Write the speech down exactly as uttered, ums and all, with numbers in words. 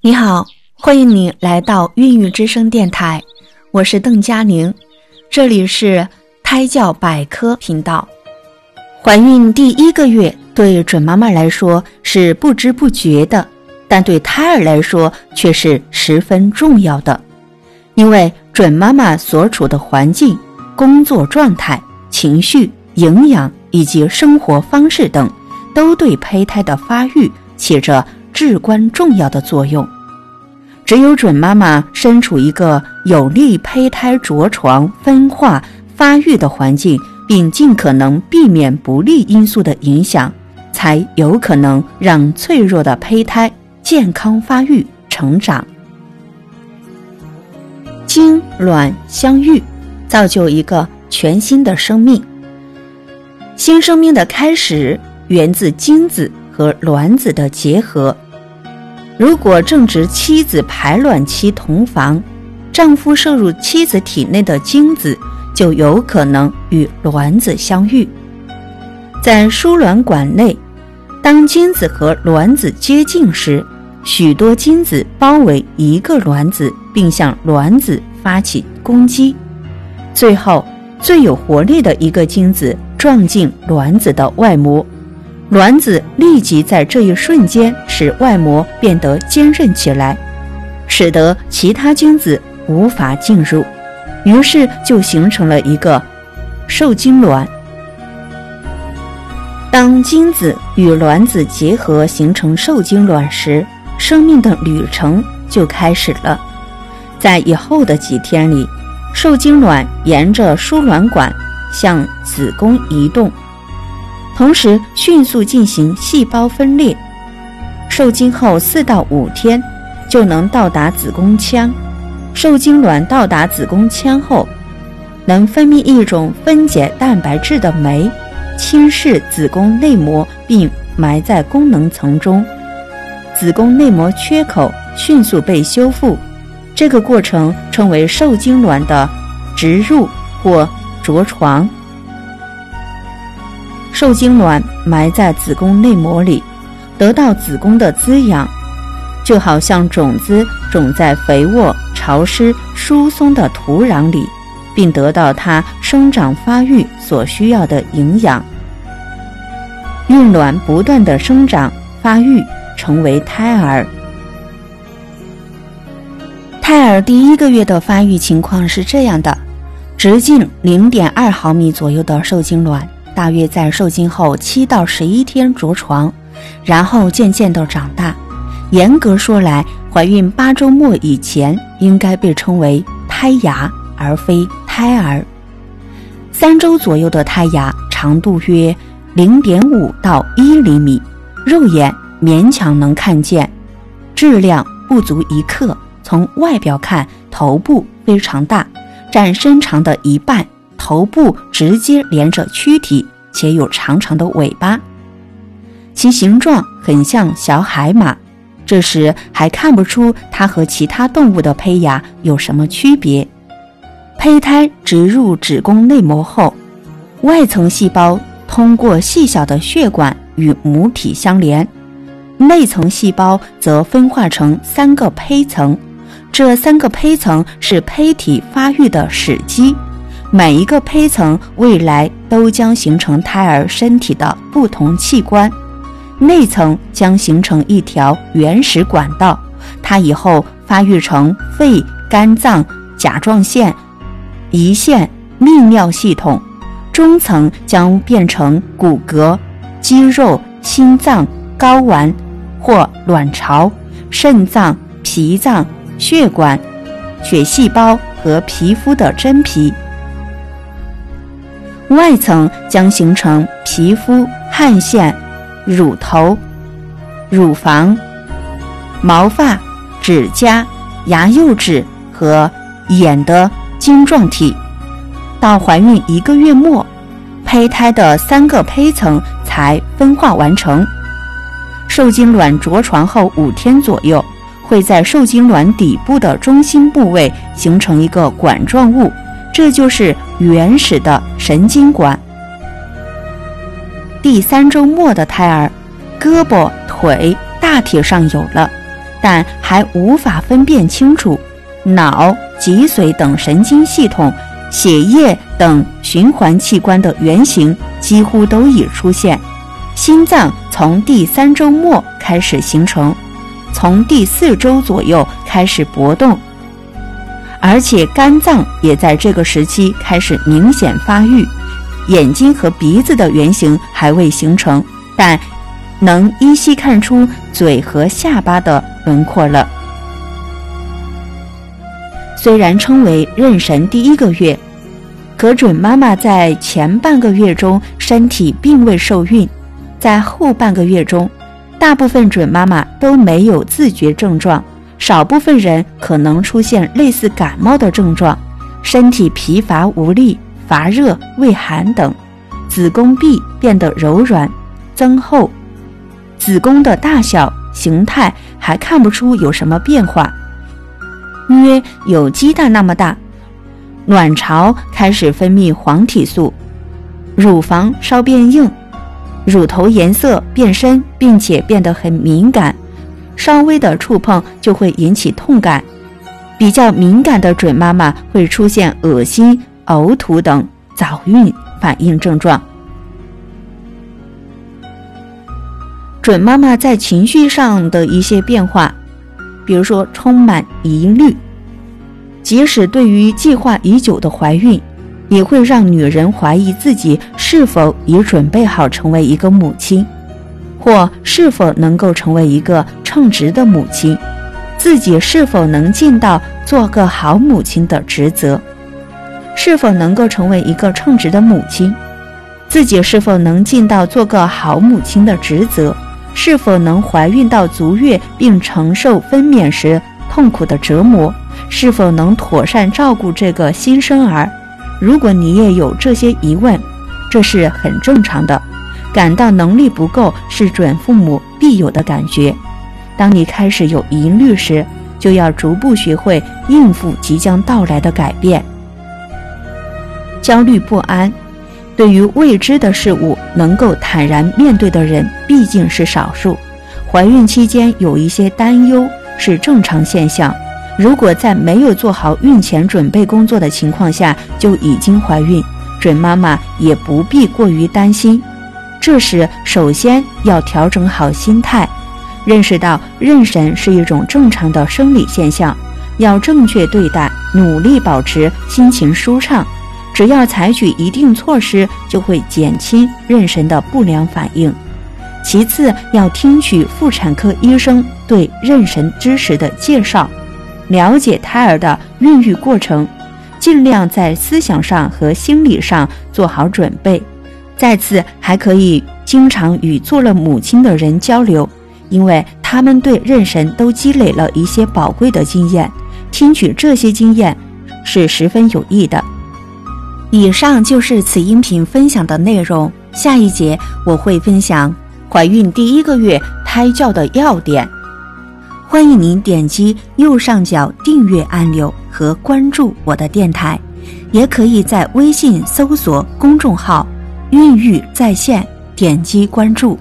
你好，欢迎你来到孕育之声电台，我是邓嘉宁，这里是胎教百科频道。怀孕第一个月对准妈妈来说是不知不觉的，但对胎儿来说却是十分重要的，因为准妈妈所处的环境、工作状态、情绪、营养以及生活方式等，都对胚胎的发育起着至关重要的作用。只有准妈妈身处一个有利胚胎着床、分化、发育的环境，并尽可能避免不利因素的影响，才有可能让脆弱的胚胎健康发育成长。精卵相遇，造就一个全新的生命。新生命的开始源自精子和卵子的结合。如果正值妻子排卵期同房，丈夫摄入妻子体内的精子就有可能与卵子相遇。在输卵管内，当精子和卵子接近时，许多精子包围一个卵子，并向卵子发起攻击。最后，最有活力的一个精子撞进卵子的外膜，卵子立即在这一瞬间使外膜变得坚韧起来，使得其他精子无法进入。于是就形成了一个受精卵。当精子与卵子结合形成受精卵时，生命的旅程就开始了。在以后的几天里，受精卵沿着输卵管向子宫移动，同时迅速进行细胞分裂。受精后四到五天就能到达子宫腔。受精卵到达子宫腔后，能分泌一种分解蛋白质的酶，侵蚀子宫内膜并埋在功能层中，子宫内膜缺口迅速被修复。这个过程称为受精卵的植入或着床。受精卵埋在子宫内膜里，得到子宫的滋养，就好像种子种在肥沃、潮湿、疏松的土壤里，并得到它生长发育所需要的营养。孕卵不断的生长发育，成为胎儿。胎儿第一个月的发育情况是这样的：直径 零点二毫米左右的受精卵大约在受精后七到十一天着床，然后渐渐地长大。严格说来，怀孕八周末以前应该被称为胎芽，而非胎儿。三周左右的胎芽长度约 零点五到一厘米，肉眼勉强能看见，质量不足一克。从外表看，头部非常大，占身长的一半，头部直接连着躯体，且有长长的尾巴，其形状很像小海马。这时还看不出它和其他动物的胚芽有什么区别。胚胎植入子宫内膜后，外层细胞通过细小的血管与母体相连，内层细胞则分化成三个胚层，这三个胚层是胚体发育的始基，每一个胚层未来都将形成胎儿身体的不同器官。内层将形成一条原始管道，它以后发育成肺、肝脏、甲状腺、胰腺、泌尿系统。中层将变成骨骼、肌肉、心脏、睾丸或卵巢、肾脏、脾脏、血管、血细胞和皮肤的真皮。外层将形成皮肤、汗腺、乳头、乳房、毛发、指甲、牙釉质和眼的晶状体。到怀孕一个月末，胚胎的三个胚层才分化完成。受精卵着床后五天左右，会在受精卵底部的中心部位形成一个管状物，这就是原始的神经管。第三周末的胎儿，胳膊、腿大体上有了，但还无法分辨清楚脑、脊髓等神经系统、血液等循环器官的原型几乎都已出现。心脏从第三周末开始形成，从第四周左右开始搏动，而且肝脏也在这个时期开始明显发育。眼睛和鼻子的原型还未形成，但能依稀看出嘴和下巴的轮廓了。虽然称为妊娠第一个月，可准妈妈在前半个月中身体并未受孕，在后半个月中，大部分准妈妈都没有自觉症状，少部分人可能出现类似感冒的症状，身体疲乏无力、乏热、畏寒等，子宫壁变得柔软、增厚，子宫的大小、形态还看不出有什么变化，约有鸡蛋那么大，卵巢开始分泌黄体素，乳房稍变硬，乳头颜色变深，并且变得很敏感，稍微的触碰就会引起痛感。比较敏感的准妈妈会出现恶心、呕吐等早孕反应症状。准妈妈在情绪上的一些变化，比如说充满疑虑，即使对于计划已久的怀孕，也会让女人怀疑自己是否已准备好成为一个母亲，或是否能够成为一个称职的母亲，自己是否能尽到做个好母亲的职责，是否能够成为一个称职的母亲，自己是否能尽到做个好母亲的职责。是否能怀孕到足月并承受分娩时痛苦的折磨？是否能妥善照顾这个新生儿？如果你也有这些疑问，这是很正常的。感到能力不够是准父母必有的感觉。当你开始有疑虑时，就要逐步学会应付即将到来的改变。焦虑不安，对于未知的事物能够坦然面对的人毕竟是少数，怀孕期间有一些担忧是正常现象，如果在没有做好孕前准备工作的情况下就已经怀孕，准妈妈也不必过于担心。这时首先要调整好心态，认识到妊娠是一种正常的生理现象，要正确对待，努力保持心情舒畅，只要采取一定措施，就会减轻妊娠的不良反应。其次，要听取妇产科医生对妊娠知识的介绍，了解胎儿的孕育过程，尽量在思想上和心理上做好准备。再次，还可以经常与做了母亲的人交流，因为他们对妊娠都积累了一些宝贵的经验，听取这些经验是十分有益的。以上就是此音频分享的内容，下一节我会分享怀孕第一个月胎教的要点，欢迎您点击右上角订阅按钮和关注我的电台，也可以在微信搜索公众号孕育在线点击关注。